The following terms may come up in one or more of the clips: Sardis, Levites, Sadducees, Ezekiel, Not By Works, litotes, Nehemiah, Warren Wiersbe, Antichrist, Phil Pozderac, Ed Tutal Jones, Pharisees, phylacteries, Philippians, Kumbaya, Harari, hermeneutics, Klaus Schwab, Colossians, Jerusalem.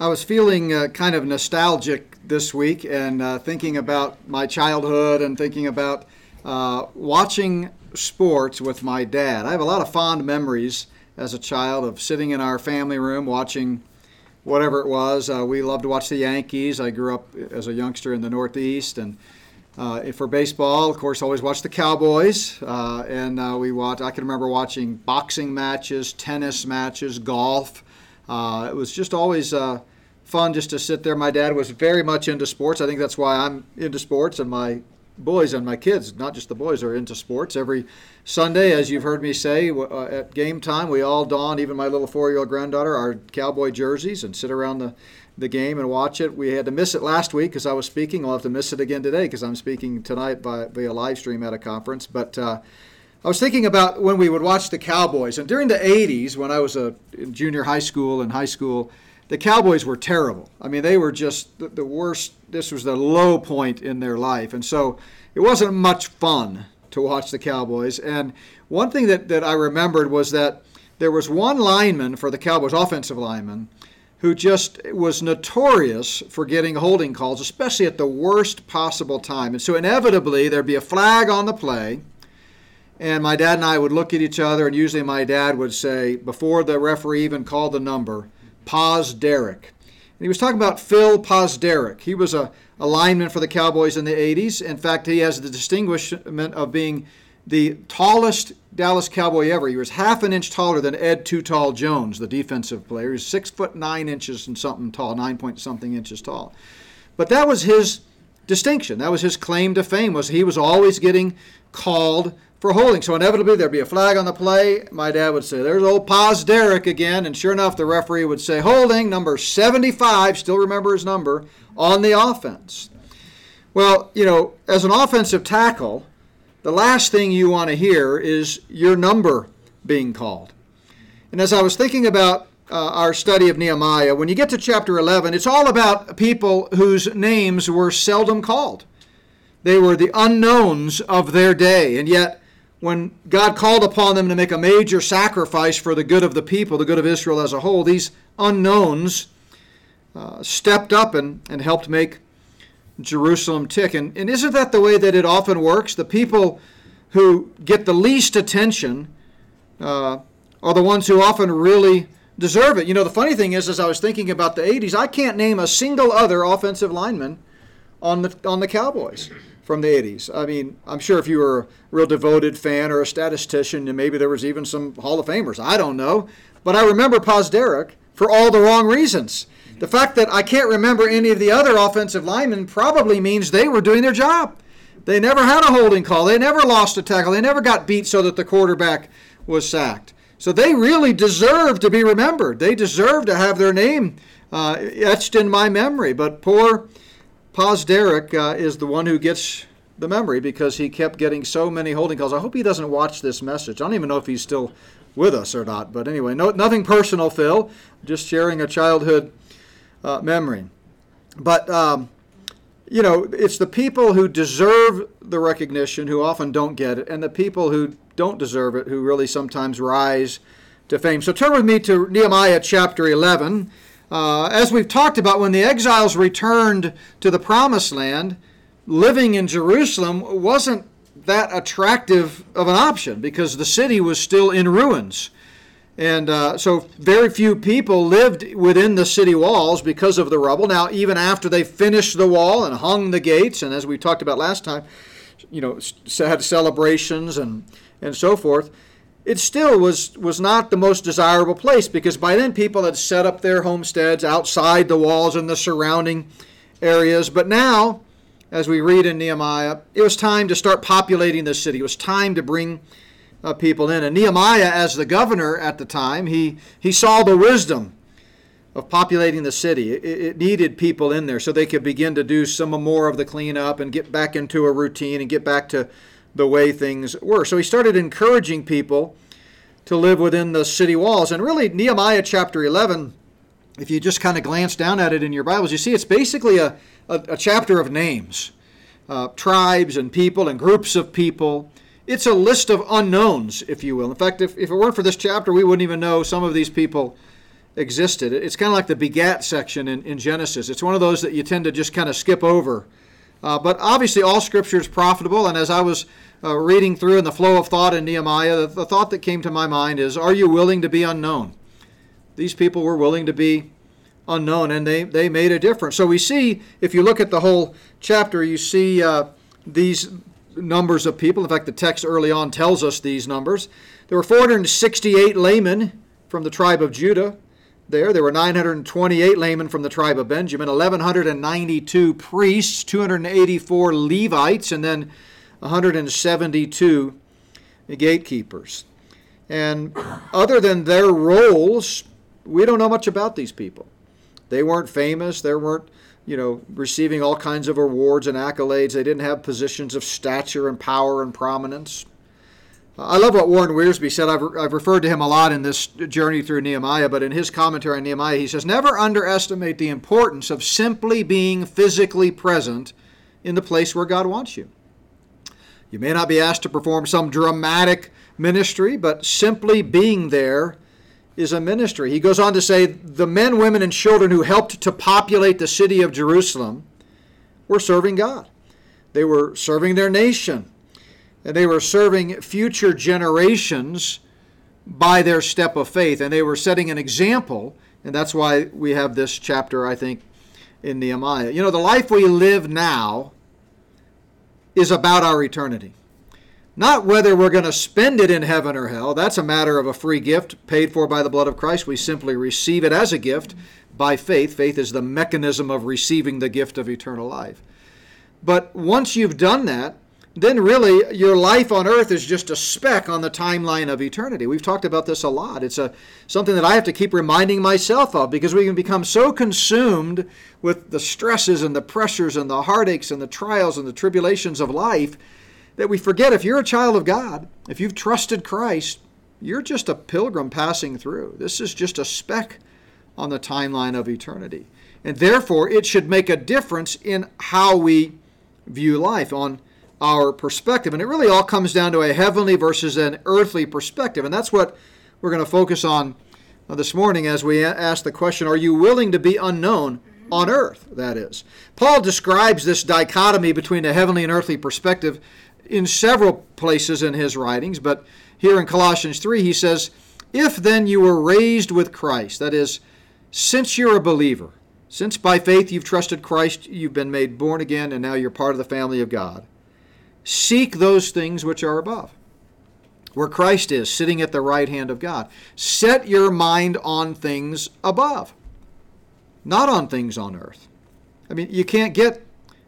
I was feeling kind of nostalgic this week and thinking about my childhood and thinking about watching sports with my dad. I have a lot of fond memories as a child of sitting in our family room watching whatever it was. We loved to watch the Yankees. I grew up as a youngster in the Northeast, and for baseball, of course, always watched the Cowboys. I can remember watching boxing matches, tennis matches, golf. It was just always fun just to sit there. My dad was very much into sports. I think that's why I'm into sports, and my boys and my kids, not just the boys, are into sports. Every Sunday, as you've heard me say, at game time, we all don, even my little 4-year-old granddaughter, our Cowboy jerseys and sit around the game and watch it. We had to miss it last week because I was speaking. I'll have to miss it again today because I'm speaking tonight via live stream at a conference. But I was thinking about when we would watch the Cowboys. And during the 80s, when I was in junior high school and high school, the Cowboys were terrible. I mean, they were just the worst. This was the low point in their life. And so it wasn't much fun to watch the Cowboys. And one thing that I remembered was that there was one lineman for the Cowboys, offensive lineman, who just was notorious for getting holding calls, especially at the worst possible time. And so inevitably, there'd be a flag on the play. And my dad and I would look at each other. And usually my dad would say, before the referee even called the number, Pozderac. And he was talking about Phil Pozderac. He was a lineman for the Cowboys in the 80s. In fact, he has the distinguishment of being the tallest Dallas Cowboy ever. He was half an inch taller than Ed Tutal Jones, the defensive player. He was 6'9" and something tall, 9-point-something inches tall. But that was his distinction. That was his claim to fame, was he was always getting called for holding. So inevitably, there'd be a flag on the play. My dad would say, there's old Pozderac again. And sure enough, the referee would say, holding, number 75, still remember his number, on the offense. Well, as an offensive tackle, the last thing you want to hear is your number being called. And as I was thinking about our study of Nehemiah, when you get to chapter 11, it's all about people whose names were seldom called. They were the unknowns of their day, and yet when God called upon them to make a major sacrifice for the good of the people, the good of Israel as a whole, these unknowns stepped up and helped make Jerusalem tick. And isn't that the way that it often works? The people who get the least attention are the ones who often really deserve it. The funny thing is, as I was thinking about the 80s, I can't name a single other offensive lineman on the Cowboys from the 80s. I mean, I'm sure if you were a real devoted fan or a statistician, and maybe there was even some Hall of Famers. I don't know. But I remember Pozderac for all the wrong reasons. The fact that I can't remember any of the other offensive linemen probably means they were doing their job. They never had a holding call. They never lost a tackle. They never got beat so that the quarterback was sacked. So they really deserve to be remembered. They deserve to have their name etched in my memory. But poor Pozderac is the one who gets the memory because he kept getting so many holding calls. I hope he doesn't watch this message. I don't even know if he's still with us or not. But anyway, nothing personal, Phil. Just sharing a childhood memory. But, it's the people who deserve the recognition who often don't get it, and the people who don't deserve it who really sometimes rise to fame. So turn with me to Nehemiah chapter 11. As we've talked about, when the exiles returned to the Promised Land, living in Jerusalem wasn't that attractive of an option because the city was still in ruins. And so very few people lived within the city walls because of the rubble. Now, even after they finished the wall and hung the gates, and as we talked about last time, had celebrations and so forth, it still was not the most desirable place because by then people had set up their homesteads outside the walls and the surrounding areas. But now, as we read in Nehemiah, it was time to start populating the city. It was time to bring people in. And Nehemiah, as the governor at the time, he saw the wisdom of populating the city. It needed people in there so they could begin to do some more of the cleanup and get back into a routine and get back to the way things were. So he started encouraging people to live within the city walls. And really, Nehemiah chapter 11, if you just kind of glance down at it in your Bibles, you see it's basically a chapter of names, tribes and people and groups of people. It's a list of unknowns, if you will. In fact, if it weren't for this chapter, we wouldn't even know some of these people existed. It's kind of like the begat section in Genesis. It's one of those that you tend to just kind of skip over. But obviously all Scripture is profitable, and as I was reading through in the flow of thought in Nehemiah, the thought that came to my mind is, are you willing to be unknown? These people were willing to be unknown, and they made a difference. So we see, if you look at the whole chapter, you see these numbers of people. In fact, the text early on tells us these numbers. There were 468 laymen from the tribe of Judah. There were 928 laymen from the tribe of Benjamin, 1,192 priests, 284 Levites, and then 172 gatekeepers. And other than their roles, we don't know much about these people. They weren't famous. They weren't, receiving all kinds of awards and accolades. They didn't have positions of stature and power and prominence. I love what Warren Wiersbe said. I've referred to him a lot in this journey through Nehemiah, but in his commentary on Nehemiah, he says, never underestimate the importance of simply being physically present in the place where God wants you. You may not be asked to perform some dramatic ministry, but simply being there is a ministry. He goes on to say, the men, women, and children who helped to populate the city of Jerusalem were serving God. They were serving their nation, and they were serving future generations by their step of faith, and they were setting an example, and that's why we have this chapter, I think, in Nehemiah. The life we live now is about our eternity. Not whether we're going to spend it in heaven or hell. That's a matter of a free gift paid for by the blood of Christ. We simply receive it as a gift by faith. Faith is the mechanism of receiving the gift of eternal life. But once you've done that, then really your life on earth is just a speck on the timeline of eternity. We've talked about this a lot. It's something that I have to keep reminding myself of, because we can become so consumed with the stresses and the pressures and the heartaches and the trials and the tribulations of life that we forget, if you're a child of God, if you've trusted Christ, you're just a pilgrim passing through. This is just a speck on the timeline of eternity. And therefore, it should make a difference in how we view life, on our perspective. And it really all comes down to a heavenly versus an earthly perspective. And that's what we're going to focus on this morning as we ask the question, are you willing to be unknown? On earth, that is. Paul describes this dichotomy between a heavenly and earthly perspective in several places in his writings, but here in Colossians 3 he says, if then you were raised with Christ, that is, since you're a believer, since by faith you've trusted Christ, you've been made born again, and now you're part of the family of God, seek those things which are above, where Christ is, sitting at the right hand of God. Set your mind on things above, not on things on earth. I mean, you can't get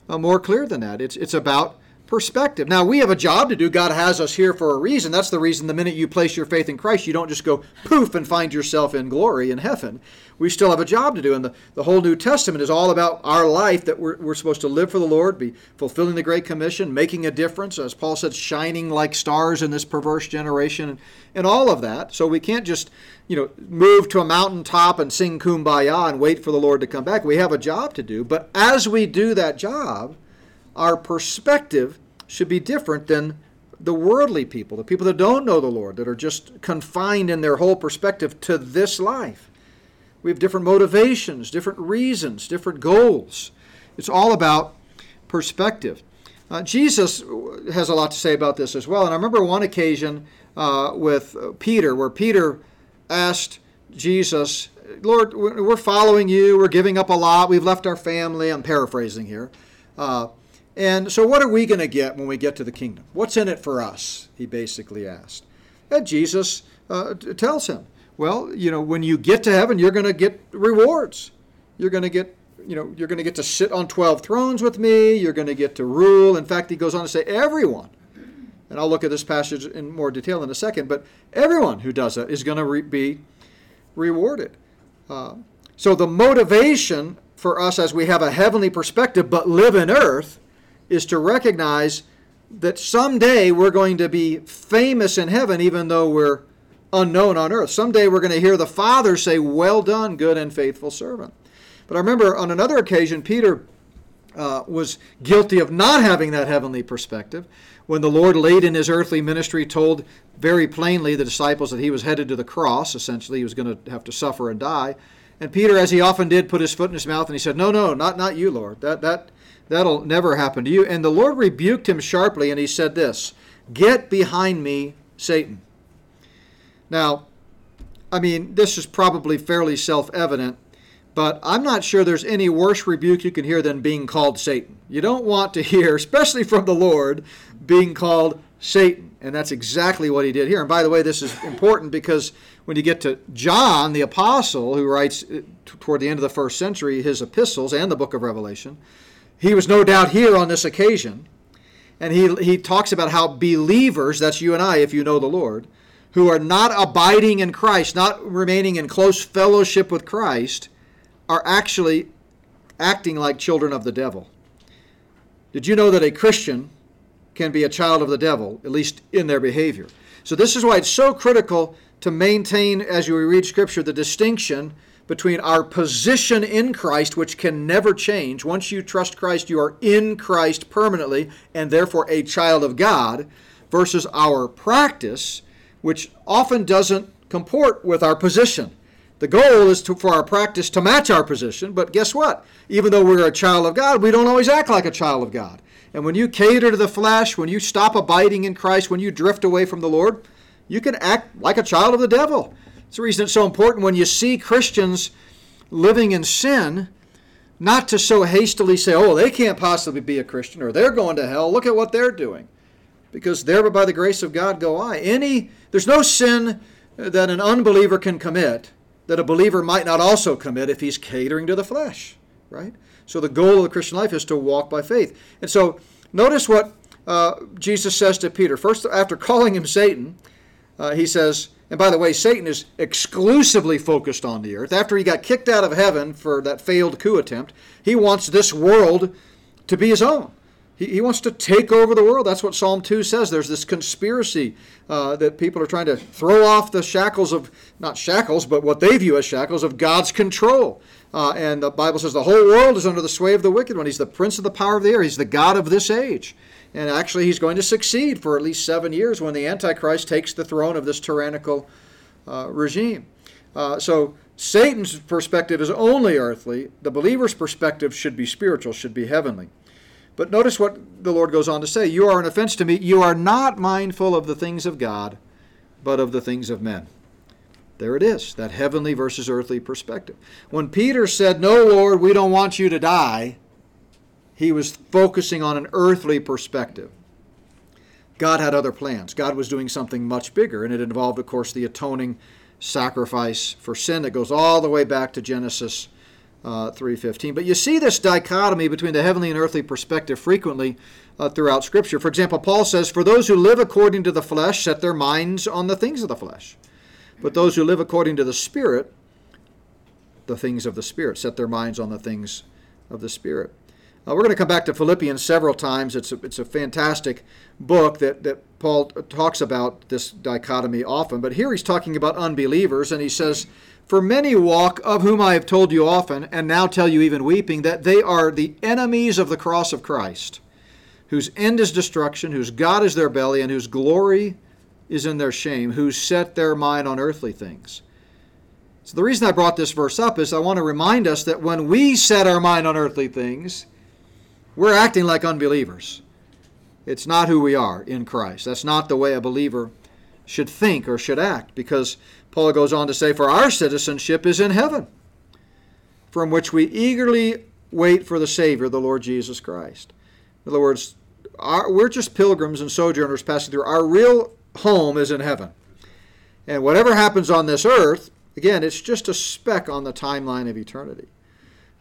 more clear than that. It's about perspective. Now, we have a job to do. God has us here for a reason. That's the reason the minute you place your faith in Christ, you don't just go poof and find yourself in glory in heaven. We still have a job to do. And the whole New Testament is all about our life, that we're supposed to live for the Lord, be fulfilling the Great Commission, making a difference, as Paul said, shining like stars in this perverse generation, and all of that. So we can't just, move to a mountaintop and sing Kumbaya and wait for the Lord to come back. We have a job to do. But as we do that job, our perspective should be different than the worldly people, the people that don't know the Lord, that are just confined in their whole perspective to this life. We have different motivations, different reasons, different goals. It's all about perspective. Jesus has a lot to say about this as well. And I remember one occasion with Peter, where Peter asked Jesus, Lord, we're following you. We're giving up a lot. We've left our family. I'm paraphrasing here. And so what are we going to get when we get to the kingdom? What's in it for us? He basically asked. And Jesus tells him, well, when you get to heaven, you're going to get rewards. You're going to get, you're going to get to sit on 12 thrones with me. You're going to get to rule. In fact, he goes on to say everyone, and I'll look at this passage in more detail in a second, but everyone who does that is going to be rewarded. So the motivation for us as we have a heavenly perspective but live in earth is to recognize that someday we're going to be famous in heaven even though we're unknown on earth. Someday we're going to hear the Father say, well done, good and faithful servant. But I remember on another occasion, Peter was guilty of not having that heavenly perspective. When the Lord late in his earthly ministry told very plainly the disciples that he was headed to the cross, essentially he was going to have to suffer and die, and Peter, as he often did, put his foot in his mouth and he said, no, not you, Lord. That'll never happen to you. And the Lord rebuked him sharply, and he said this, "Get behind me, Satan." Now, I mean, this is probably fairly self-evident, but I'm not sure there's any worse rebuke you can hear than being called Satan. You don't want to hear, especially from the Lord, being called Satan. And that's exactly what he did here. And by the way, this is important because when you get to John, the apostle, who writes toward the end of the first century his epistles and the book of Revelation, he was no doubt here on this occasion. And he talks about how believers, that's you and I if you know the Lord, who are not abiding in Christ, not remaining in close fellowship with Christ, are actually acting like children of the devil. Did you know that a Christian can be a child of the devil, at least in their behavior? So this is why it's so critical to maintain, as you read Scripture, the distinction between our position in Christ, which can never change. Once you trust Christ, you are in Christ permanently, and therefore a child of God, versus our practice, which often doesn't comport with our position. The goal is for our practice to match our position, but guess what? Even though we're a child of God, we don't always act like a child of God. And when you cater to the flesh, when you stop abiding in Christ, when you drift away from the Lord, you can act like a child of the devil. That's the reason it's so important when you see Christians living in sin, not to so hastily say, oh, they can't possibly be a Christian, or they're going to hell, look at what they're doing. Because there, by the grace of God, go I. There's no sin that an unbeliever can commit that a believer might not also commit if he's catering to the flesh, right? So the goal of the Christian life is to walk by faith. And so notice what Jesus says to Peter. First, after calling him Satan, he says, and by the way, Satan is exclusively focused on the earth. After he got kicked out of heaven for that failed coup attempt, he wants this world to be his own. He wants to take over the world. That's what Psalm 2 says. There's this conspiracy that people are trying to throw off the shackles of, not shackles, but what they view as shackles of God's control. And the Bible says the whole world is under the sway of the wicked one. He's the prince of the power of the air. He's the god of this age. And actually, he's going to succeed for at least 7 years when the Antichrist takes the throne of this tyrannical regime. So Satan's perspective is only earthly. The believer's perspective should be spiritual, should be heavenly. But notice what the Lord goes on to say. You are an offense to me. You are not mindful of the things of God, but of the things of men. There it is, that heavenly versus earthly perspective. When Peter said, no, Lord, we don't want you to die, he was focusing on an earthly perspective. God had other plans. God was doing something much bigger, and it involved, of course, the atoning sacrifice for sin that goes all the way back to Genesis 3:15. But you see this dichotomy between the heavenly and earthly perspective frequently throughout Scripture. For example, Paul says, for those who live according to the flesh set their minds on the things of the flesh. But those who live according to the Spirit, the things of the Spirit, set their minds on the things of the Spirit. We're going to come back to Philippians several times. It's a fantastic book that Paul talks about this dichotomy often. But here he's talking about unbelievers, and he says, for many walk, of whom I have told you often, and now tell you even weeping, that they are the enemies of the cross of Christ, whose end is destruction, whose God is their belly, and whose glory is in their shame, who set their mind on earthly things. So the reason I brought this verse up is I want to remind us that when we set our mind on earthly things, we're acting like unbelievers. It's not who we are in Christ. That's not the way a believer should think or should act, because Paul goes on to say, for our citizenship is in heaven, from which we eagerly wait for the Savior, the Lord Jesus Christ. In other words, we're just pilgrims and sojourners passing through. Our real home is in heaven. And whatever happens on this earth, again, it's just a speck on the timeline of eternity.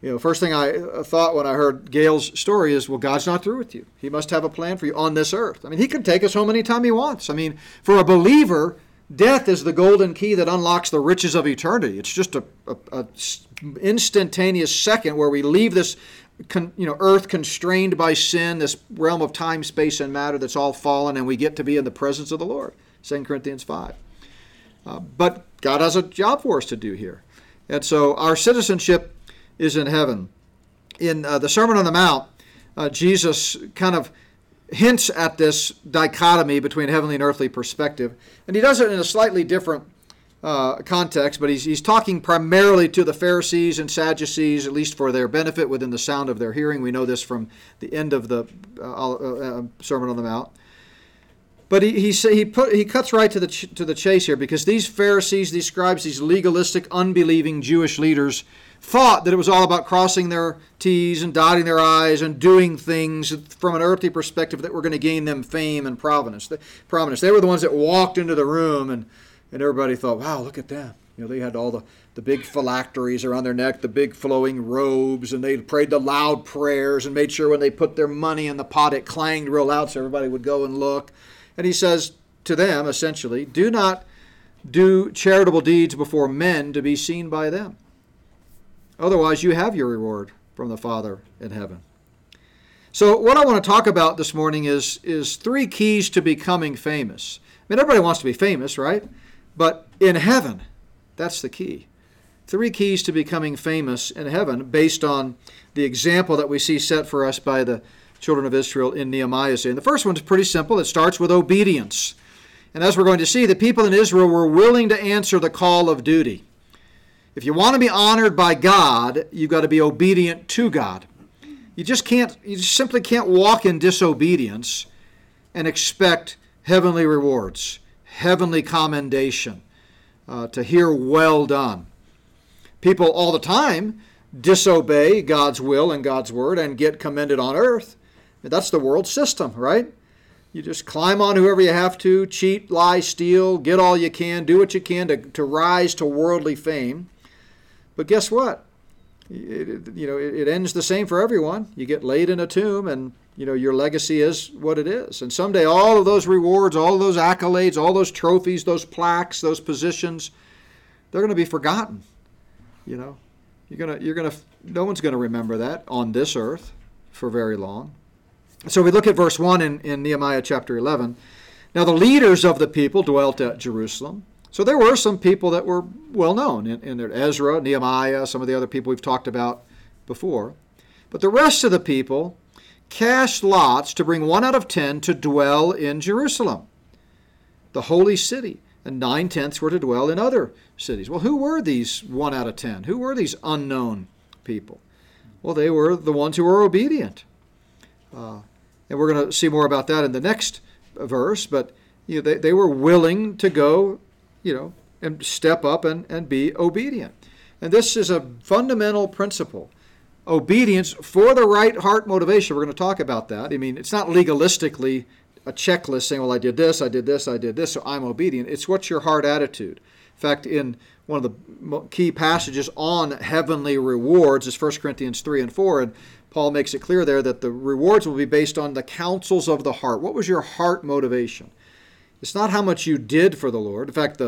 You know, first thing I thought when I heard Gail's story is, well, God's not through with you. He must have a plan for you on this earth. I mean, he can take us home anytime he wants. I mean, for a believer, death is the golden key that unlocks the riches of eternity. It's just a instantaneous second where we leave this earth constrained by sin, this realm of time, space, and matter that's all fallen, and we get to be in the presence of the Lord, 2 Corinthians 5. But God has a job for us to do here. And so our citizenship is in heaven. In the Sermon on the Mount, Jesus kind of hints at this dichotomy between heavenly and earthly perspective. And he does it in a slightly different context, but he's talking primarily to the Pharisees and Sadducees, at least for their benefit within the sound of their hearing. We know this from the end of the Sermon on the Mount. But he cuts right to the chase here, because these Pharisees, these scribes, these legalistic, unbelieving Jewish leaders thought that it was all about crossing their T's and dotting their I's and doing things from an earthly perspective that were going to gain them fame and prominence. They were the ones that walked into the room and everybody thought, wow, look at them. You know, they had all the big phylacteries around their neck, the big flowing robes, and they prayed the loud prayers and made sure when they put their money in the pot it clanged real loud so everybody would go and look. And he says to them, essentially, do not do charitable deeds before men to be seen by them. Otherwise, you have your reward from the Father in heaven. So what I want to talk about this morning is three keys to becoming famous. I mean, everybody wants to be famous, right? But in heaven, that's the key. Three keys to becoming famous in heaven, based on the example that we see set for us by the children of Israel in Nehemiah. And the first one's pretty simple. It starts with obedience. And as we're going to see, the people in Israel were willing to answer the call of duty. If you want to be honored by God, you've got to be obedient to God. You simply can't walk in disobedience and expect heavenly rewards, heavenly commendation, to hear well done. People all the time disobey God's will and God's word and get commended on earth. That's the world system, right? You just climb on whoever you have to, cheat, lie, steal, get all you can, do what you can to rise to worldly fame. But guess what? It ends the same for everyone. You get laid in a tomb, and your legacy is what it is. And someday all of those rewards, all of those accolades, all those trophies, those plaques, those positions, they're going to be forgotten. No one's going to remember that on this earth for very long. So we look at verse 1 in Nehemiah chapter 11. Now the leaders of the people dwelt at Jerusalem. So there were some people that were well known in Ezra, Nehemiah, some of the other people we've talked about before. But the rest of the people cast lots to bring 1 out of 10 to dwell in Jerusalem, the holy city, and 9/10 were to dwell in other cities. Well, who were these 1 out of 10? Who were these unknown people? Well, they were the ones who were obedient. And we're going to see more about that in the next verse, but they were willing to go and step up and be obedient. And this is a fundamental principle. Obedience for the right heart motivation. We're going to talk about that. I mean, it's not legalistically a checklist saying, well, I did this, I did this, I did this, so I'm obedient. It's what's your heart attitude. In fact, in one of the key passages on heavenly rewards is 1 Corinthians 3 and 4, and Paul makes it clear there that the rewards will be based on the counsels of the heart. What was your heart motivation? It's not how much you did for the Lord. In fact,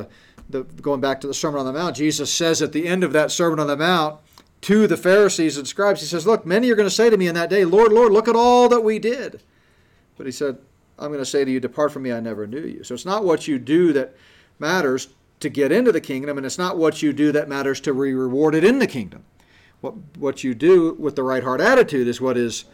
going back to the Sermon on the Mount, Jesus says at the end of that Sermon on the Mount to the Pharisees and scribes, he says, look, many are going to say to me in that day, Lord, Lord, look at all that we did. But he said, I'm going to say to you, depart from me, I never knew you. So it's not what you do that matters to get into the kingdom, and it's not what you do that matters to be rewarded in the kingdom. What you do with the right heart attitude is what is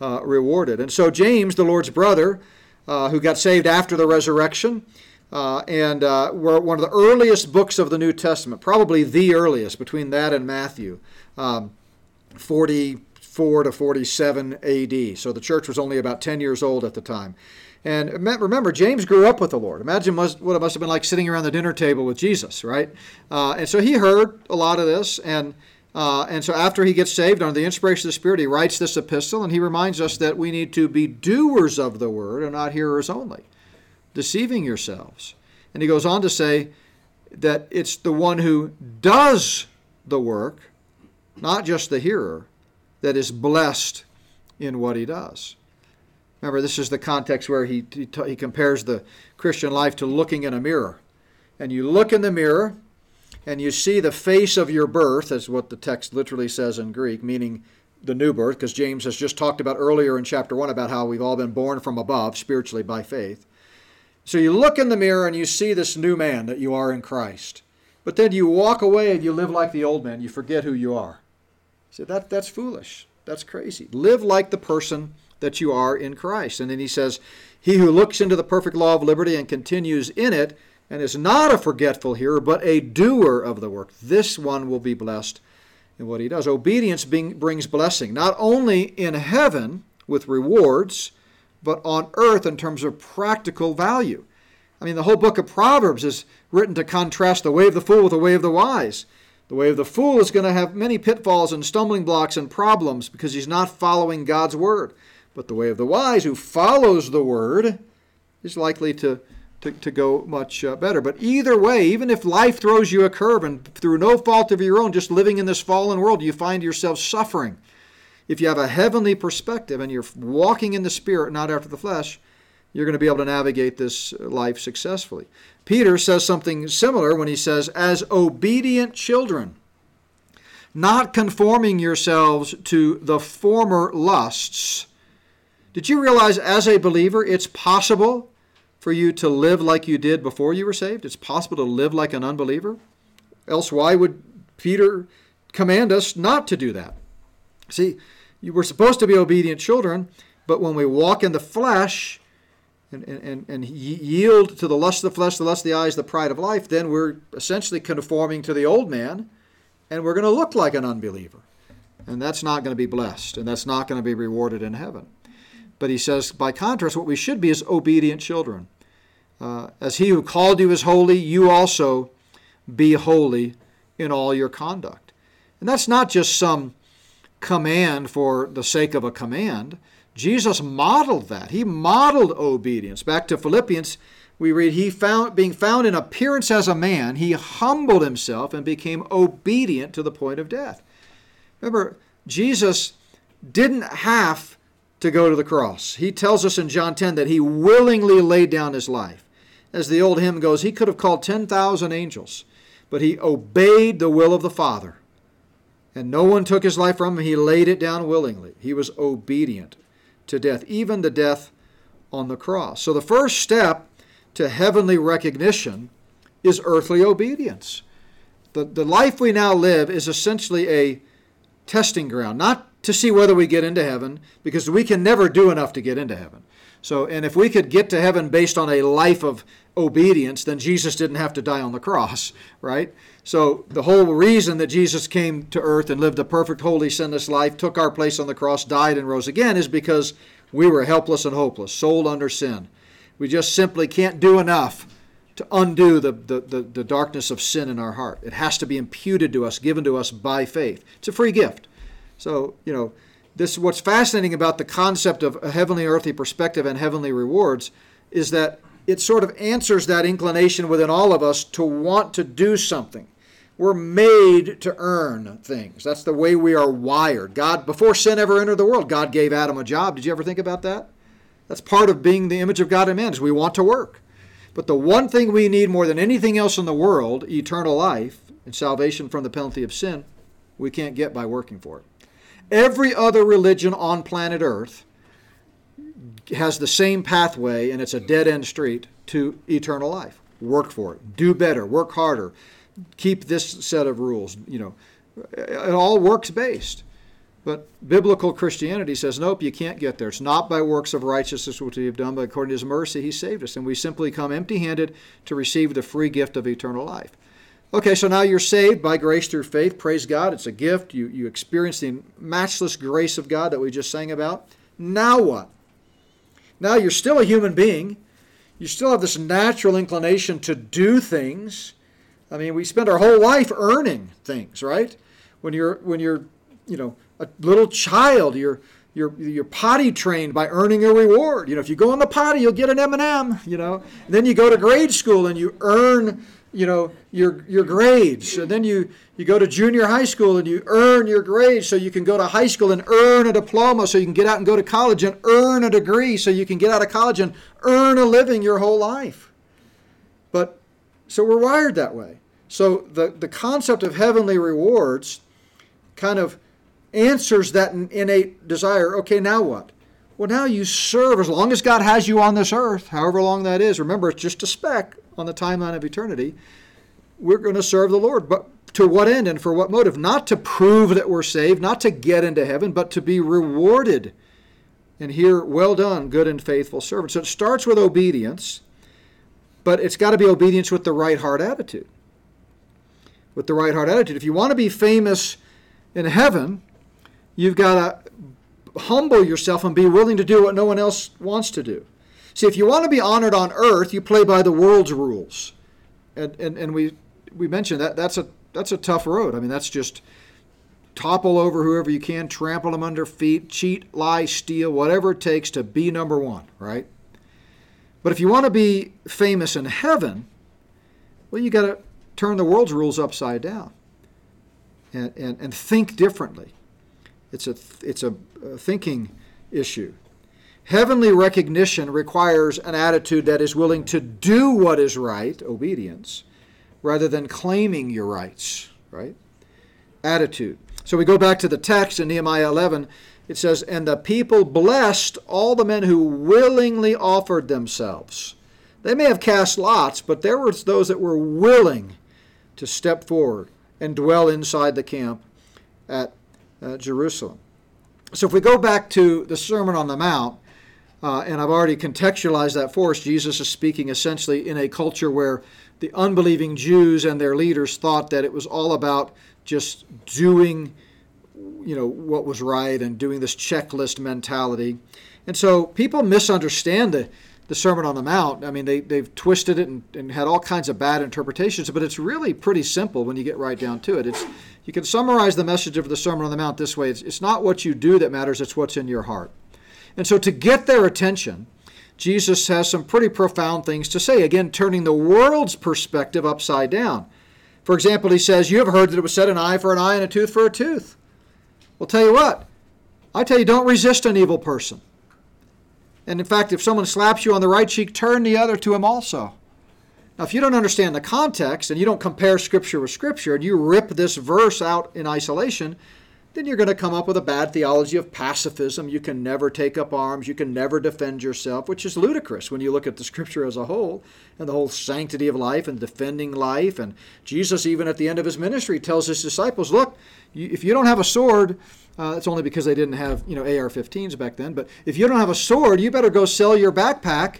rewarded. And so James, the Lord's brother, who got saved after the resurrection, and were one of the earliest books of the New Testament, probably the earliest, between that and Matthew, 44 to 47 AD. So the church was only about 10 years old at the time. And remember, James grew up with the Lord. Imagine what it must have been like sitting around the dinner table with Jesus, right? And so he heard a lot of this, and so after he gets saved under the inspiration of the Spirit, he writes this epistle, and he reminds us that we need to be doers of the word and not hearers only, deceiving yourselves. And he goes on to say that it's the one who does the work, not just the hearer, that is blessed in what he does. Remember, this is the context where he compares the Christian life to looking in a mirror. And you look in the mirror, and you see the face of your birth, is what the text literally says in Greek, meaning the new birth, because James has just talked about earlier in chapter 1 about how we've all been born from above, spiritually by faith. So you look in the mirror and you see this new man that you are in Christ. But then you walk away and you live like the old man. You forget who you are. So that's foolish. That's crazy. Live like the person that you are in Christ. And then he says, he who looks into the perfect law of liberty and continues in it and is not a forgetful hearer, but a doer of the work, this one will be blessed in what he does. Obedience brings blessing, not only in heaven with rewards, but on earth in terms of practical value. I mean, the whole book of Proverbs is written to contrast the way of the fool with the way of the wise. The way of the fool is going to have many pitfalls and stumbling blocks and problems because he's not following God's word. But the way of the wise, who follows the word, is likely to go much better. But either way, even if life throws you a curve and through no fault of your own, just living in this fallen world, you find yourself suffering. If you have a heavenly perspective and you're walking in the Spirit, not after the flesh, you're going to be able to navigate this life successfully. Peter says something similar when he says, as obedient children, not conforming yourselves to the former lusts. Did you realize as a believer it's possible for you to live like you did before you were saved? It's possible to live like an unbeliever? Else why would Peter command us not to do that? See, you were supposed to be obedient children, but when we walk in the flesh and yield to the lust of the flesh, the lust of the eyes, the pride of life, then we're essentially conforming to the old man, and we're going to look like an unbeliever. And that's not going to be blessed, and that's not going to be rewarded in heaven. But he says, by contrast, what we should be is obedient children. As he who called you is holy, you also be holy in all your conduct. And that's not just some command for the sake of a command. Jesus modeled that. He modeled obedience. Back to Philippians, we read, being found in appearance as a man, he humbled himself and became obedient to the point of death. Remember, Jesus didn't have to go to the cross. He tells us in John 10 that he willingly laid down his life. As the old hymn goes, he could have called 10,000 angels, but he obeyed the will of the Father. And no one took his life from him. He laid it down willingly. He was obedient to death, even the death on the cross. So the first step to heavenly recognition is earthly obedience. The life we now live is essentially a testing ground, not to see whether we get into heaven, because we can never do enough to get into heaven. So, and if we could get to heaven based on a life of obedience, then Jesus didn't have to die on the cross, right? So the whole reason that Jesus came to earth and lived a perfect, holy, sinless life, took our place on the cross, died, and rose again is because we were helpless and hopeless, soul under sin. We just simply can't do enough to undo the darkness of sin in our heart. It has to be imputed to us, given to us by faith. It's a free gift. So, you know, this is what's fascinating about the concept of a heavenly, earthly perspective and heavenly rewards is that it sort of answers that inclination within all of us to want to do something. We're made to earn things. That's the way we are wired. God, before sin ever entered the world, God gave Adam a job. Did you ever think about that? That's part of being the image of God in man, is we want to work. But the one thing we need more than anything else in the world, eternal life and salvation from the penalty of sin, we can't get by working for it. Every other religion on planet Earth has the same pathway, and it's a dead-end street to eternal life. Work for it. Do better. Work harder. Keep this set of rules. You know, it all works-based. But biblical Christianity says, nope, you can't get there. It's not by works of righteousness which we have done, but according to his mercy, he saved us. And we simply come empty-handed to receive the free gift of eternal life. Okay, so now you're saved by grace through faith. Praise God. It's a gift. You experience the matchless grace of God that we just sang about. Now what? Now you're still a human being. You still have this natural inclination to do things. I mean, we spend our whole life earning things, right? When you're you know, a little child, you're potty trained by earning a reward. You know, if you go in the potty, you'll get an M&M, you know. And then you go to grade school and you earn, you know, your grades. And then you go to junior high school and you earn your grades so you can go to high school and earn a diploma so you can get out and go to college and earn a degree so you can get out of college and earn a living your whole life. But so we're wired that way. So the concept of heavenly rewards kind of answers that innate desire. Okay, now what? Well, now you serve as long as God has you on this earth, however long that is. Remember, it's just a speck on the timeline of eternity. We're going to serve the Lord, but To what end and for what motive? Not to prove that we're saved, not to get into heaven, but to be rewarded. And here, well done, good and faithful servant. So it starts with obedience, but it's got to be obedience with the right heart attitude. With the right heart attitude. If you want to be famous in heaven, you've got to humble yourself and be willing to do what no one else wants to do. See, if you want to be honored on earth, you play by the world's rules. And we mentioned that that's a tough road. I mean, that's just topple over whoever you can, trample them under feet, cheat, lie, steal, whatever it takes to be number one, right? But if you want to be famous in heaven, well, you got to turn the world's rules upside down and think differently. It's a thinking issue. Heavenly recognition requires an attitude that is willing to do what is right, obedience, rather than claiming your rights, right? Attitude. So we go back to the text in Nehemiah 11. It says, "And the people blessed all the men who willingly offered themselves." They may have cast lots, but there were those that were willing to step forward and dwell inside the camp at Jerusalem. So if we go back to the Sermon on the Mount, and I've already contextualized that for us, Jesus is speaking essentially in a culture where the unbelieving Jews and their leaders thought that it was all about just doing, what was right and doing this checklist mentality. And so people misunderstand the Sermon on the Mount. I mean, they've twisted it and had all kinds of bad interpretations, but it's really pretty simple when you get right down to it. You can summarize the message of the Sermon on the Mount this way. It's not what you do that matters, it's what's in your heart. And so to get their attention, Jesus has some pretty profound things to say, again, turning the world's perspective upside down. For example, he says, "You have heard that it was said, an eye for an eye and a tooth for a tooth." Well, tell you what, I tell you, don't resist an evil person. And in fact, if someone slaps you on the right cheek, turn the other to him also. Now, if you don't understand the context and you don't compare Scripture with Scripture and you rip this verse out in isolation, then you're going to come up with a bad theology of pacifism. You can never take up arms. You can never defend yourself, which is ludicrous when you look at the Scripture as a whole and the whole sanctity of life and defending life. And Jesus, even at the end of his ministry, tells his disciples, look, if you don't have a sword, it's only because they didn't have AR-15s back then, but if you don't have a sword, you better go sell your backpack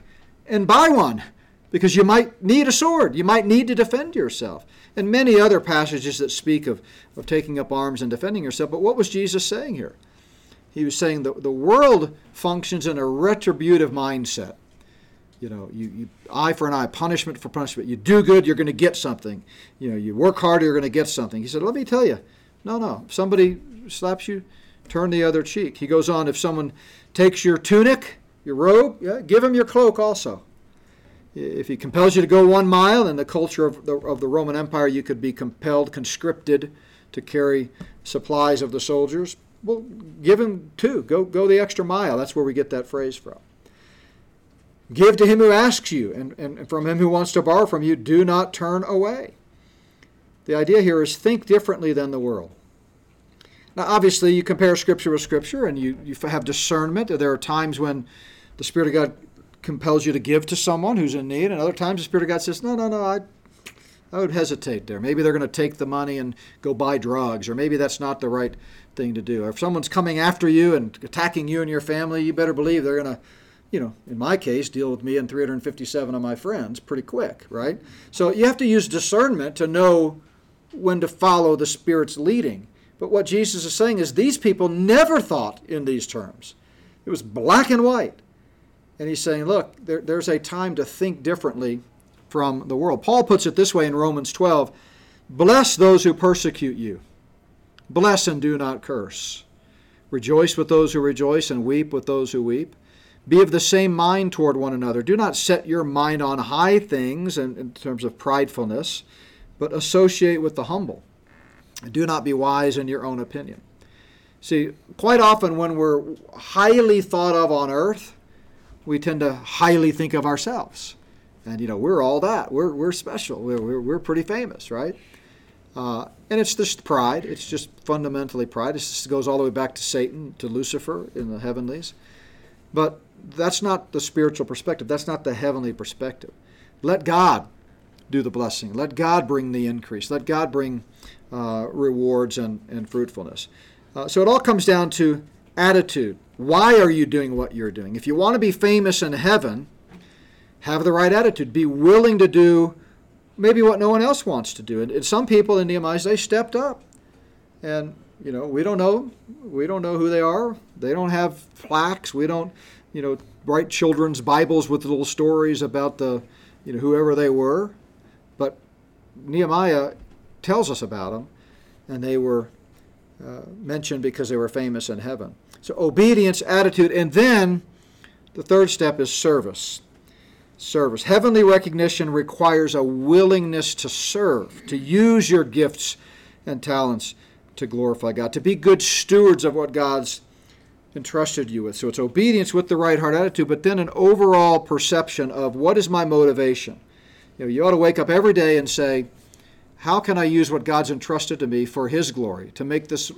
and buy one, because you might need a sword. You might need to defend yourself. And many other passages that speak of taking up arms and defending yourself. But what was Jesus saying here? He was saying the world functions in a retributive mindset. You eye for an eye, punishment for punishment. You do good, you're going to get something. You work harder, you're going to get something. He said, let me tell you, no. If somebody slaps you, turn the other cheek. He goes on, if someone takes your tunic, your robe, give him your cloak also. If he compels you to go 1 mile, in the culture of the Roman Empire, you could be compelled, conscripted, to carry supplies of the soldiers. Well, give him 2. Go the extra mile. That's where we get that phrase from. Give to him who asks you, and from him who wants to borrow from you, do not turn away. The idea here is think differently than the world. Now, obviously, you compare Scripture with Scripture, and you have discernment. There are times when the Spirit of God compels you to give to someone who's in need, and other times the Spirit of God says, no, I would hesitate there. Maybe they're going to take the money and go buy drugs, or maybe that's not the right thing to do. Or if someone's coming after you and attacking you and your family, you better believe they're going to, in my case, deal with me and 357 of my friends pretty quick, right? So you have to use discernment to know when to follow the Spirit's leading. But what Jesus is saying is these people never thought in these terms. It was black and white. And he's saying, look, there's a time to think differently from the world. Paul puts it this way in Romans 12, "Bless those who persecute you. Bless and do not curse. Rejoice with those who rejoice and weep with those who weep. Be of the same mind toward one another. Do not set your mind on high things in terms of pridefulness, but associate with the humble. Do not be wise in your own opinion." See, quite often when we're highly thought of on earth, we tend to highly think of ourselves. And, we're all that. We're special. We're pretty famous, right? And it's just pride. It's just fundamentally pride. It just goes all the way back to Satan, to Lucifer in the heavenlies. But that's not the spiritual perspective. That's not the heavenly perspective. Let God do the blessing. Let God bring the increase. Let God bring rewards and fruitfulness. So it all comes down to attitude. Why are you doing what you're doing? If you want to be famous in heaven, have the right attitude. Be willing to do maybe what no one else wants to do. And some people in Nehemiah, they stepped up. And, you know, we don't know who they are. They don't have plaques. We don't, you know, write children's Bibles with little stories about the, you know, whoever they were. But Nehemiah tells us about them. And they were mentioned because they were famous in heaven. So obedience, attitude, and then the third step is service. Service. Heavenly recognition requires a willingness to serve, to use your gifts and talents to glorify God, to be good stewards of what God's entrusted you with. So it's obedience with the right heart attitude, but then an overall perception of what is my motivation. You know, you ought to wake up every day and say, how can I use what God's entrusted to me for His glory, to make this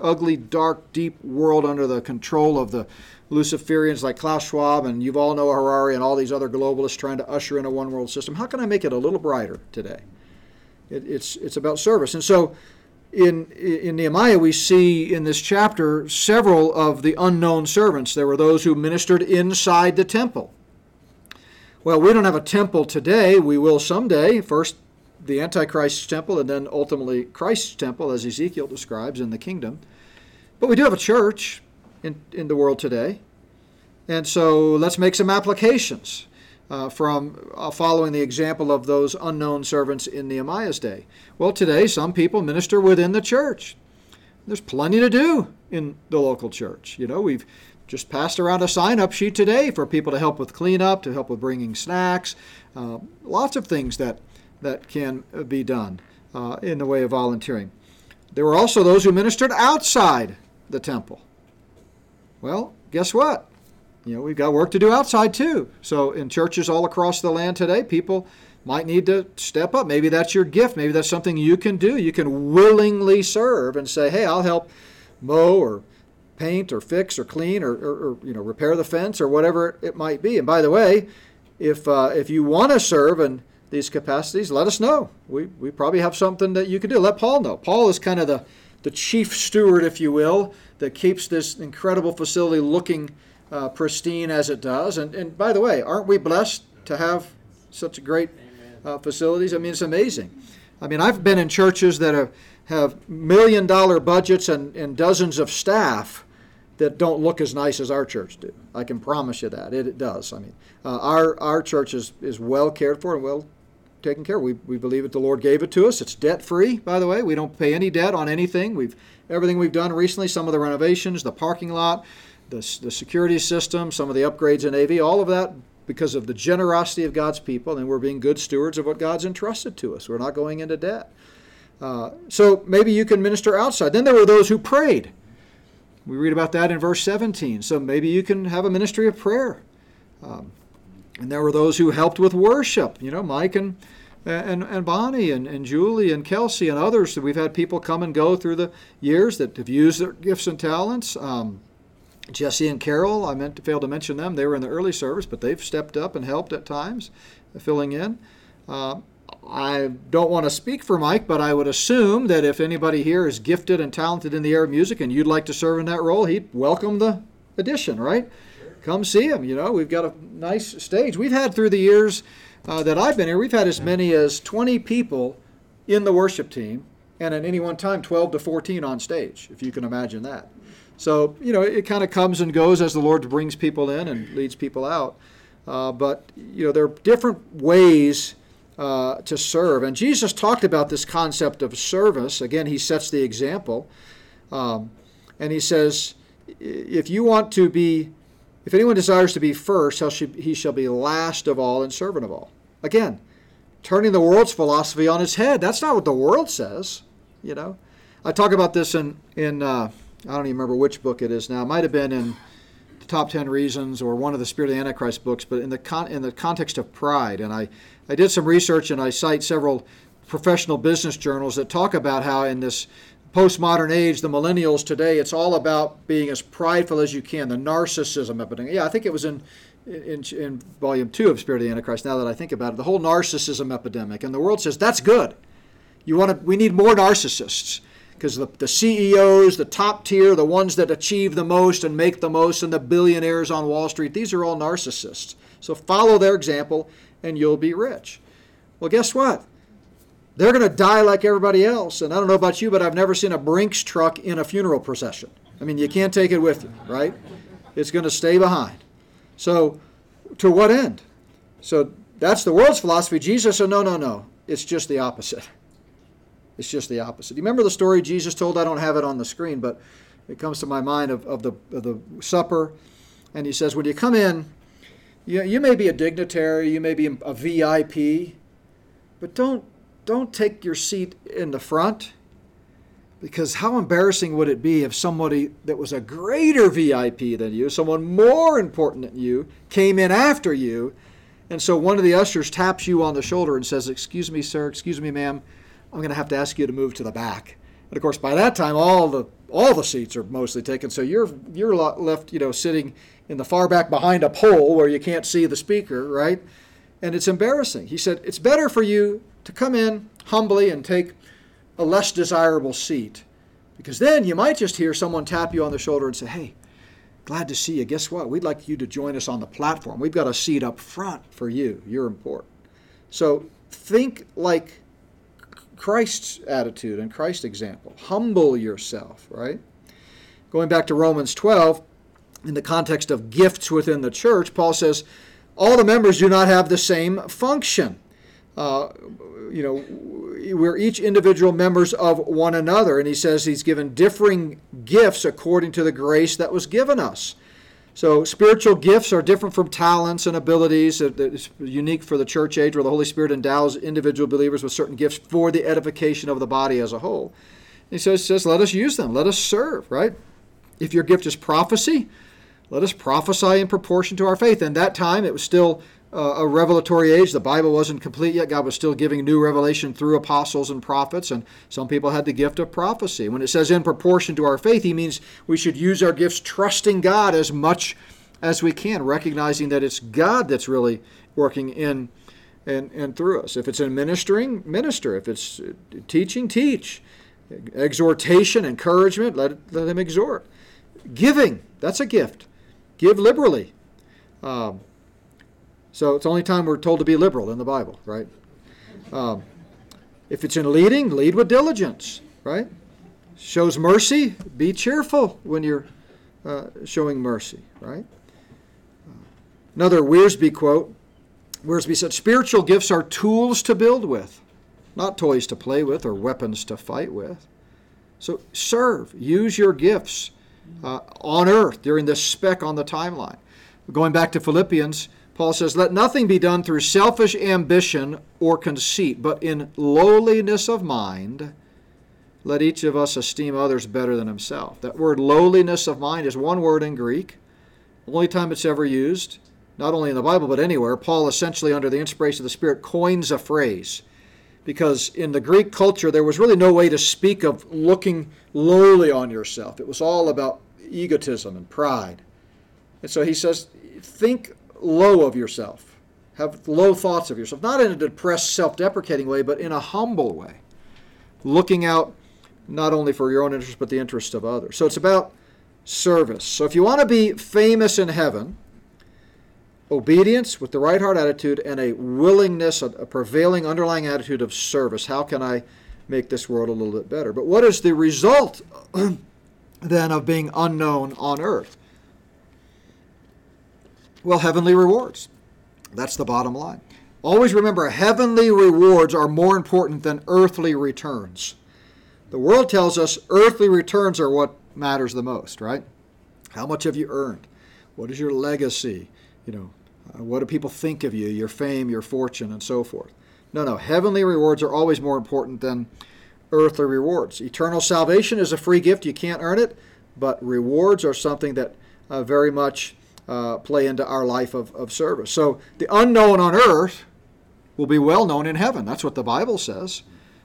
ugly, dark, deep world under the control of the Luciferians like Klaus Schwab, and you all know Harari and all these other globalists trying to usher in a one-world system. How can I make it a little brighter today? It's about service. And so in Nehemiah, we see in this chapter several of the unknown servants. There were those who ministered inside the temple. Well, we don't have a temple today. We will someday. First, the Antichrist's temple, and then ultimately Christ's temple, as Ezekiel describes in the kingdom. But we do have a church in the world today. And so let's make some applications from following the example of those unknown servants in Nehemiah's day. Well, today some people minister within the church. There's plenty to do in the local church. You know, we've just passed around a sign-up sheet today for people to help with cleanup, to help with bringing snacks, lots of things that can be done in the way of volunteering. There were also those who ministered outside the temple. Well, guess what? You know, we've got work to do outside too. So in churches all across the land today, people might need to step up. Maybe that's your gift. Maybe that's something you can do. You can willingly serve and say, hey, I'll help mow or paint or fix or clean or you know, repair the fence or whatever it might be. And by the way, if you want to serve and these capacities, let us know. We probably have something that you can do. Let Paul know. Paul is kind of the chief steward, if you will, that keeps this incredible facility looking pristine as it does. And by the way, aren't we blessed to have such great facilities? I mean, it's amazing. I mean, I've been in churches that have $1 million budgets and dozens of staff that don't look as nice as our church do. I can promise you that. It does. I mean, our church is well cared for and well taken care of. We believe that the Lord gave it to us. It's debt-free, by the way. We don't pay any debt on anything. Everything we've done recently, some of the renovations, the parking lot, the security system, some of the upgrades in AV, all of that because of the generosity of God's people, and we're being good stewards of what God's entrusted to us. We're not going into debt. So maybe you can minister outside. Then there were those who prayed. We read about that in verse 17. So maybe you can have a ministry of prayer. And there were those who helped with worship, you know, Mike and Bonnie and Julie and Kelsey and others. That we've had people come and go through the years that have used their gifts and talents. Jesse and Carol, failed to mention them. They were in the early service, but they've stepped up and helped at times, filling in. I don't want to speak for Mike, but I would assume that if anybody here is gifted and talented in the area of music and you'd like to serve in that role, he'd welcome the addition, right? Come see him. You know, we've got a nice stage. We've had through the years that I've been here, we've had as many as 20 people in the worship team, and at any one time, 12 to 14 on stage, if you can imagine that. So, you know, it kind of comes and goes as the Lord brings people in and leads people out. But, you know, there are different ways to serve. And Jesus talked about this concept of service. Again, he sets the example. And he says, if anyone desires to be first, he shall be last of all and servant of all. Again, turning the world's philosophy on its head. That's not what the world says, you know. I talk about this in I don't even remember which book it is now. It might have been in the Top 10 Reasons or one of the Spirit of the Antichrist books, but in the context of pride. And I did some research, and I cite several professional business journals that talk about how in this postmodern age, the millennials today, it's all about being as prideful as you can, the narcissism epidemic. Yeah, I think it was in Volume 2 of Spirit of the Antichrist, now that I think about it, the whole narcissism epidemic. And the world says, that's good. We need more narcissists, because the CEOs, the top tier, the ones that achieve the most and make the most, and the billionaires on Wall Street, these are all narcissists. So follow their example and you'll be rich. Well, guess what? They're going to die like everybody else. And I don't know about you, but I've never seen a Brinks truck in a funeral procession. I mean, you can't take it with you, right? It's going to stay behind. So to what end? So that's the world's philosophy. Jesus said, no. It's just the opposite. It's just the opposite. You remember the story Jesus told? I don't have it on the screen, but it comes to my mind of the supper. And he says, when you come in, you may be a dignitary, you may be a VIP, but don't take your seat in the front, because how embarrassing would it be if somebody that was a greater VIP than you, someone more important than you, came in after you, and so one of the ushers taps you on the shoulder and says, "Excuse me, sir, excuse me, ma'am, I'm going to have to ask you to move to the back." And of course, by that time, all the seats are mostly taken, so you're left, sitting in the far back behind a pole where you can't see the speaker, right? And it's embarrassing. He said, it's better for you to come in humbly and take a less desirable seat, because then you might just hear someone tap you on the shoulder and say, "Hey, glad to see you. Guess what? We'd like you to join us on the platform. We've got a seat up front for you. You're important." So think like Christ's attitude and Christ's example. Humble yourself, right? Going back to Romans 12, in the context of gifts within the church, Paul says, all the members do not have the same function. We're each individual members of one another. And he says he's given differing gifts according to the grace that was given us. So spiritual gifts are different from talents and abilities. It's unique for the church age, where the Holy Spirit endows individual believers with certain gifts for the edification of the body as a whole. He says, let us use them. Let us serve, right? If your gift is prophecy, let us prophesy in proportion to our faith. In that time, it was still a revelatory age. The Bible wasn't complete yet. God was still giving new revelation through apostles and prophets, and some people had the gift of prophecy. When it says in proportion to our faith, he means we should use our gifts trusting God as much as we can, recognizing that it's God that's really working in and through us. If it's in ministering, minister. If it's teaching, teach. Exhortation, encouragement, let him exhort. Giving, that's a gift. Give liberally. So it's the only time we're told to be liberal in the Bible, right? If it's in leading, lead with diligence, right? Shows mercy, be cheerful when you're showing mercy, right? Another Wiersbe quote. Wiersbe said, "Spiritual gifts are tools to build with, not toys to play with or weapons to fight with." So serve, use your gifts on earth during this speck on the timeline. Going back to Philippians, Paul says, "Let nothing be done through selfish ambition or conceit, but in lowliness of mind, let each of us esteem others better than himself." That word lowliness of mind is one word in Greek. Only time it's ever used, not only in the Bible, but anywhere. Paul essentially, under the inspiration of the Spirit, coins a phrase, because in the Greek culture, there was really no way to speak of looking lowly on yourself. It was all about egotism and pride. And so he says, think low of yourself. Have low thoughts of yourself. Not in a depressed, self-deprecating way, but in a humble way. Looking out not only for your own interests, but the interests of others. So it's about service. So if you want to be famous in heaven, obedience with the right heart attitude and a willingness, a prevailing underlying attitude of service. How can I make this world a little bit better? But what is the result then of being unknown on earth? Well, heavenly rewards. That's the bottom line. Always remember, heavenly rewards are more important than earthly returns. The world tells us earthly returns are what matters the most, right? How much have you earned? What is your legacy? What do people think of you? Your fame, your fortune, and so forth. No. Heavenly rewards are always more important than earthly rewards. Eternal salvation is a free gift. You can't earn it, but rewards are something that very much play into our life of service. So the unknown on earth will be well known in heaven. That's what the Bible says.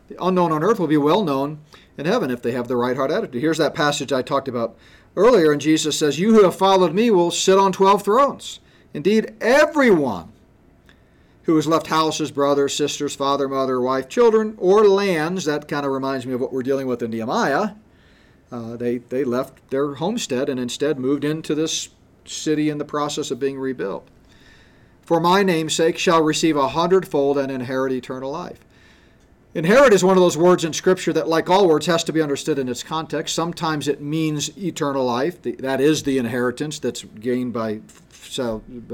The unknown on earth will be well known in heaven if they have the right heart attitude. Here's that passage I talked about earlier, and Jesus says, "You who have followed me will sit on 12 thrones. Indeed, everyone who has left houses, brothers, sisters, father, mother, wife, children, or lands. That kind of reminds me of what we're dealing with in Nehemiah. They left their homestead and instead moved into this city in the process of being rebuilt. For my name's sake shall receive 100-fold and inherit eternal life. Inherit is one of those words in Scripture that, like all words, has to be understood in its context. Sometimes it means eternal life. That is the inheritance that's gained by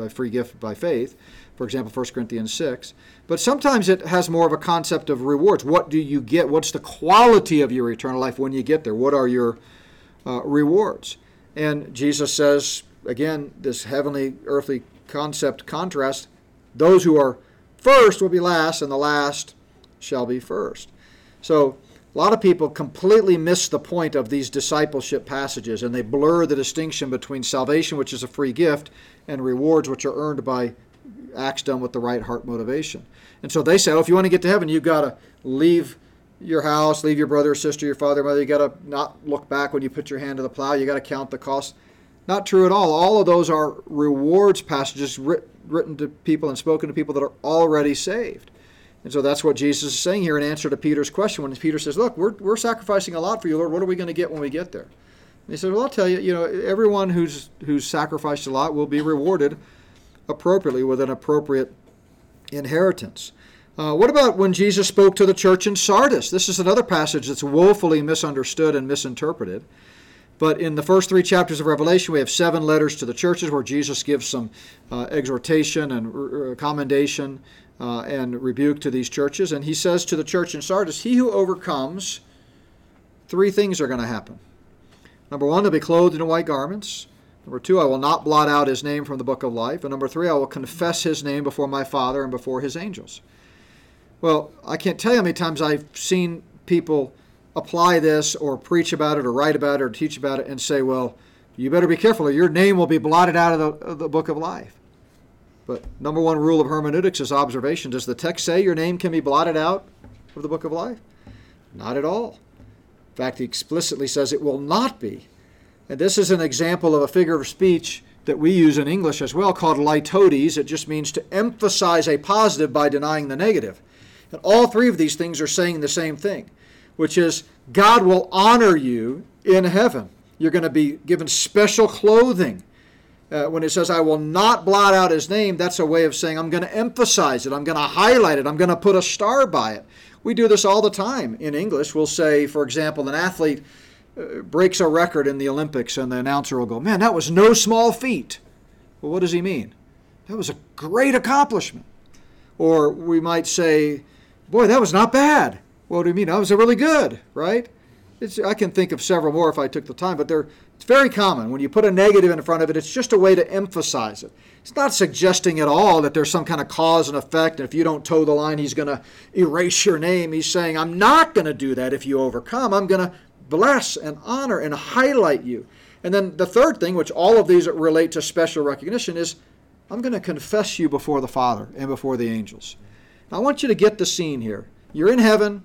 free gift by faith. For example, 1 Corinthians 6. But sometimes it has more of a concept of rewards. What do you get? What's the quality of your eternal life when you get there? What are your rewards? And Jesus says, again, this heavenly, earthly concept contrast, those who are first will be last, and the last shall be first. So a lot of people completely miss the point of these discipleship passages, and they blur the distinction between salvation, which is a free gift, and rewards, which are earned by acts done with the right heart motivation. And so they say, if you want to get to heaven, you've got to leave your house, leave your brother or sister, your father or mother. You've got to not look back when you put your hand to the plow. You've got to count the cost. Not true at all. All of those are rewards passages written to people and spoken to people that are already saved. And so that's what Jesus is saying here in answer to Peter's question when Peter says, look, we're sacrificing a lot for you, Lord. What are we going to get when we get there? And he says, well, I'll tell you, everyone who's sacrificed a lot will be rewarded appropriately with an appropriate inheritance. What about when Jesus spoke to the church in Sardis? This is another passage that's woefully misunderstood and misinterpreted. But in the first three chapters of Revelation, we have 7 letters to the churches where Jesus gives some exhortation and commendation and rebuke to these churches. And he says to the church in Sardis, he who overcomes, 3 things are going to happen. Number 1, they'll be clothed in white garments. Number 2, I will not blot out his name from the book of life. And number 3, I will confess his name before my Father and before his angels. Well, I can't tell you how many times I've seen people apply this or preach about it or write about it or teach about it and say, well, you better be careful or your name will be blotted out of the book of life. But number 1 rule of hermeneutics is observation. Does the text say your name can be blotted out of the book of life? Not at all. In fact, he explicitly says it will not be. And this is an example of a figure of speech that we use in English as well called litotes. It just means to emphasize a positive by denying the negative. And all 3 of these things are saying the same thing, which is God will honor you in heaven. You're going to be given special clothing. When it says, I will not blot out his name, that's a way of saying I'm going to emphasize it. I'm going to highlight it. I'm going to put a star by it. We do this all the time in English. We'll say, for example, an athlete breaks a record in the Olympics and the announcer will go, man, that was no small feat. Well, what does he mean? That was a great accomplishment. Or we might say, boy, that was not bad. What do you mean? I was really good, right? I can think of several more if I took the time, but it's very common. When you put a negative in front of it, it's just a way to emphasize it. It's not suggesting at all that there's some kind of cause and effect, and if you don't toe the line, he's going to erase your name. He's saying, I'm not going to do that if you overcome. I'm going to bless and honor and highlight you. And then the third thing, which all of these relate to special recognition, is I'm going to confess you before the Father and before the angels. Now, I want you to get the scene here. You're in heaven.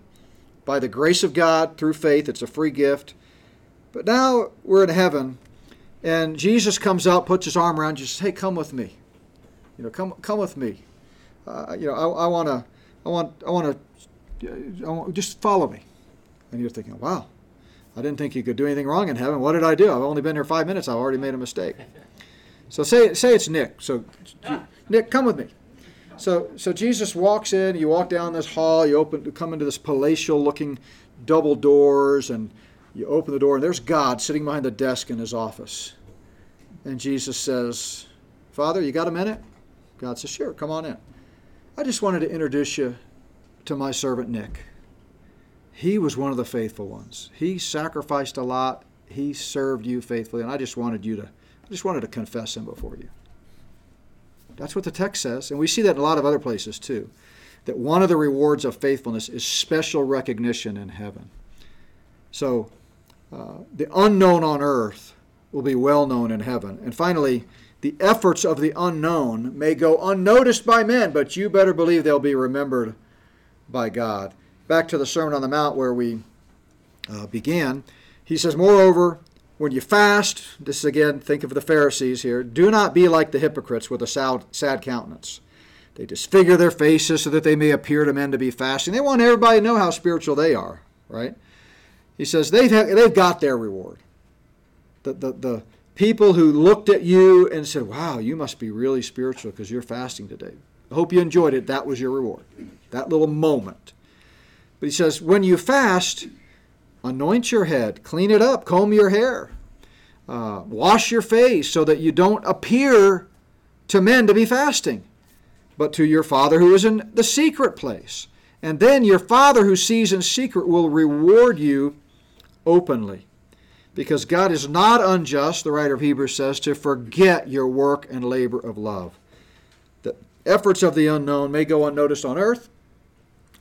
By the grace of God, through faith, it's a free gift. But now we're in heaven, and Jesus comes up, puts his arm around you, says, hey, come with me. Come with me. Just follow me. And you're thinking, wow, I didn't think you could do anything wrong in heaven. What did I do? I've only been here 5 minutes. I've already made a mistake. So say it's Nick. So Nick, come with me. So Jesus walks in, you walk down this hall, you come into this palatial-looking double doors, and you open the door, and there's God sitting behind the desk in his office. And Jesus says, Father, you got a minute? God says, sure, come on in. I just wanted to introduce you to my servant Nick. He was one of the faithful ones. He sacrificed a lot. He served you faithfully, and I just wanted to confess him before you. That's what the text says, and we see that in a lot of other places too, that one of the rewards of faithfulness is special recognition in heaven. So the unknown on earth will be well known in heaven. And finally, the efforts of the unknown may go unnoticed by men, but you better believe they'll be remembered by God. Back to the Sermon on the Mount where we began. He says, moreover, when you fast, this is again, think of the Pharisees here, do not be like the hypocrites with a sad countenance. They disfigure their faces so that they may appear to men to be fasting. They want everybody to know how spiritual they are, right? He says they've got their reward. The people who looked at you and said, wow, you must be really spiritual because you're fasting today. I hope you enjoyed it. That was your reward, that little moment. But he says, when you fast, anoint your head, clean it up, comb your hair, wash your face so that you don't appear to men to be fasting, but to your Father who is in the secret place. And then your Father who sees in secret will reward you openly. Because God is not unjust, the writer of Hebrews says, to forget your work and labor of love. The efforts of the unknown may go unnoticed on earth,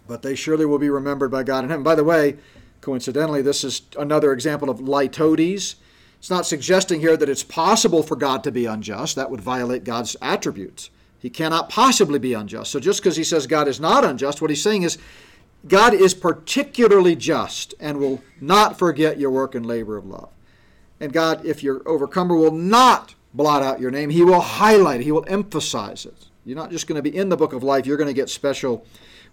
but they surely will be remembered by God in heaven. By the way, coincidentally, this is another example of litotes. It's not suggesting here that it's possible for God to be unjust. That would violate God's attributes. He cannot possibly be unjust. So just because he says God is not unjust, what he's saying is God is particularly just and will not forget your work and labor of love. And God, if you're overcomer, will not blot out your name. He will highlight it. He will emphasize it. You're not just going to be in the book of life. You're going to get special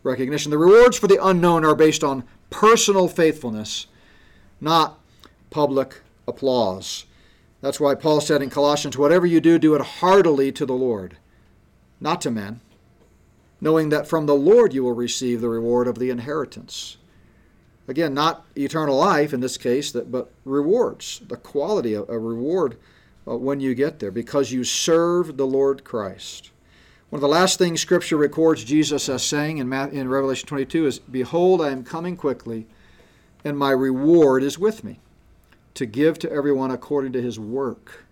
recognition. The rewards for the unknown are based on personal faithfulness, not public applause. That's why Paul said in Colossians, whatever you do, do it heartily to the Lord, not to men, knowing that from the Lord you will receive the reward of the inheritance. Again, not eternal life in this case, but rewards, the quality of a reward when you get there, because you serve the Lord Christ. One of the last things Scripture records Jesus as saying in Revelation 22 is, behold, I am coming quickly, and my reward is with me, to give to everyone according to his work.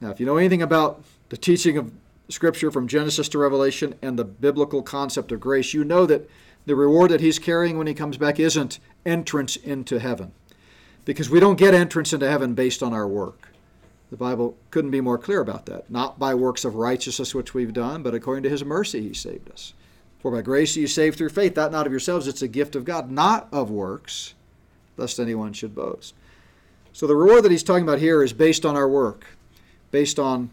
Now, if you know anything about the teaching of Scripture from Genesis to Revelation and the biblical concept of grace, you know that the reward that he's carrying when he comes back isn't entrance into heaven, because we don't get entrance into heaven based on our work. The Bible couldn't be more clear about that. Not by works of righteousness which we've done, but according to his mercy he saved us. For by grace you saved through faith, that not of yourselves, it's a gift of God, not of works, lest anyone should boast. So the reward that he's talking about here is based on our work, based on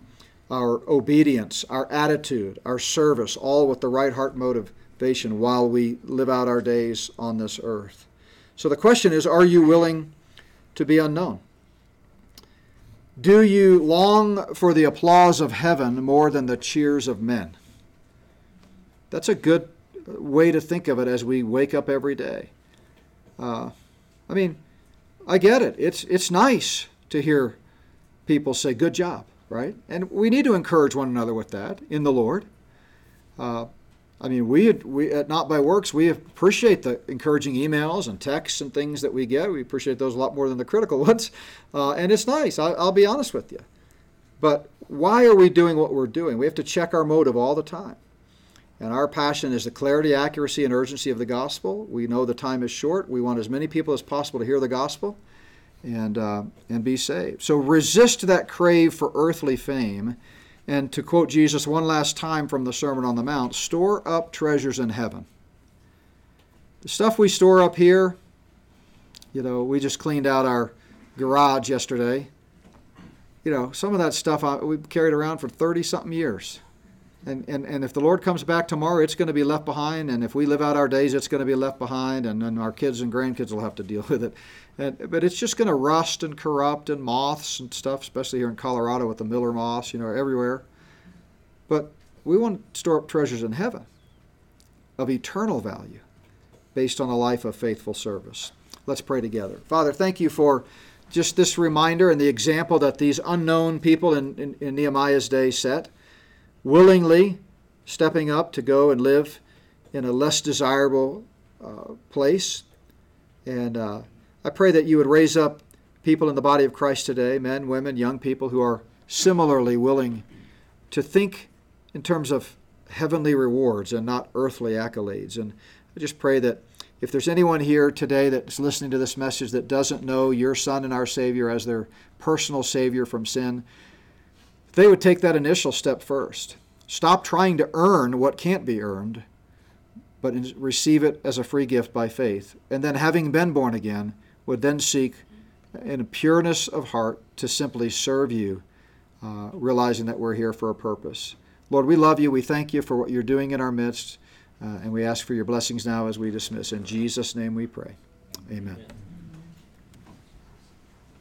our obedience, our attitude, our service, all with the right heart motivation while we live out our days on this earth. So the question is, are you willing to be unknown? Do you long for the applause of heaven more than the cheers of men? That's a good way to think of it as we wake up every day. I get it. It's nice to hear people say, good job. Right? And we need to encourage one another with that in the Lord. We at Not By Works, we appreciate the encouraging emails and texts and things that we get. We appreciate those a lot more than the critical ones. And it's nice. I'll be honest with you. But why are we doing what we're doing? We have to check our motive all the time. And our passion is the clarity, accuracy, and urgency of the gospel. We know the time is short. We want as many people as possible to hear the gospel and be saved. So resist that crave for earthly fame. And to quote Jesus one last time from the Sermon on the Mount, store up treasures in heaven. The stuff we store up here, we just cleaned out our garage yesterday. Some of that stuff we've carried around for 30-something years. And if the Lord comes back tomorrow, it's going to be left behind. And if we live out our days, it's going to be left behind. And then our kids and grandkids will have to deal with it. But it's just going to rust and corrupt, and moths and stuff, especially here in Colorado with the miller moths, everywhere. But we want to store up treasures in heaven of eternal value based on a life of faithful service. Let's pray together. Father, thank you for just this reminder and the example that these unknown people in Nehemiah's day set, willingly stepping up to go and live in a less desirable place. And I pray that you would raise up people in the body of Christ today, men, women, young people who are similarly willing to think in terms of heavenly rewards and not earthly accolades. And I just pray that if there's anyone here today that's listening to this message that doesn't know your Son and our Savior as their personal Savior from sin, they would take that initial step first. Stop trying to earn what can't be earned, but receive it as a free gift by faith. And then, having been born again, would then seek in pureness of heart to simply serve you, realizing that we're here for a purpose. Lord, we love you. We thank you for what you're doing in our midst, and we ask for your blessings now as we dismiss. In Jesus' name we pray. Amen.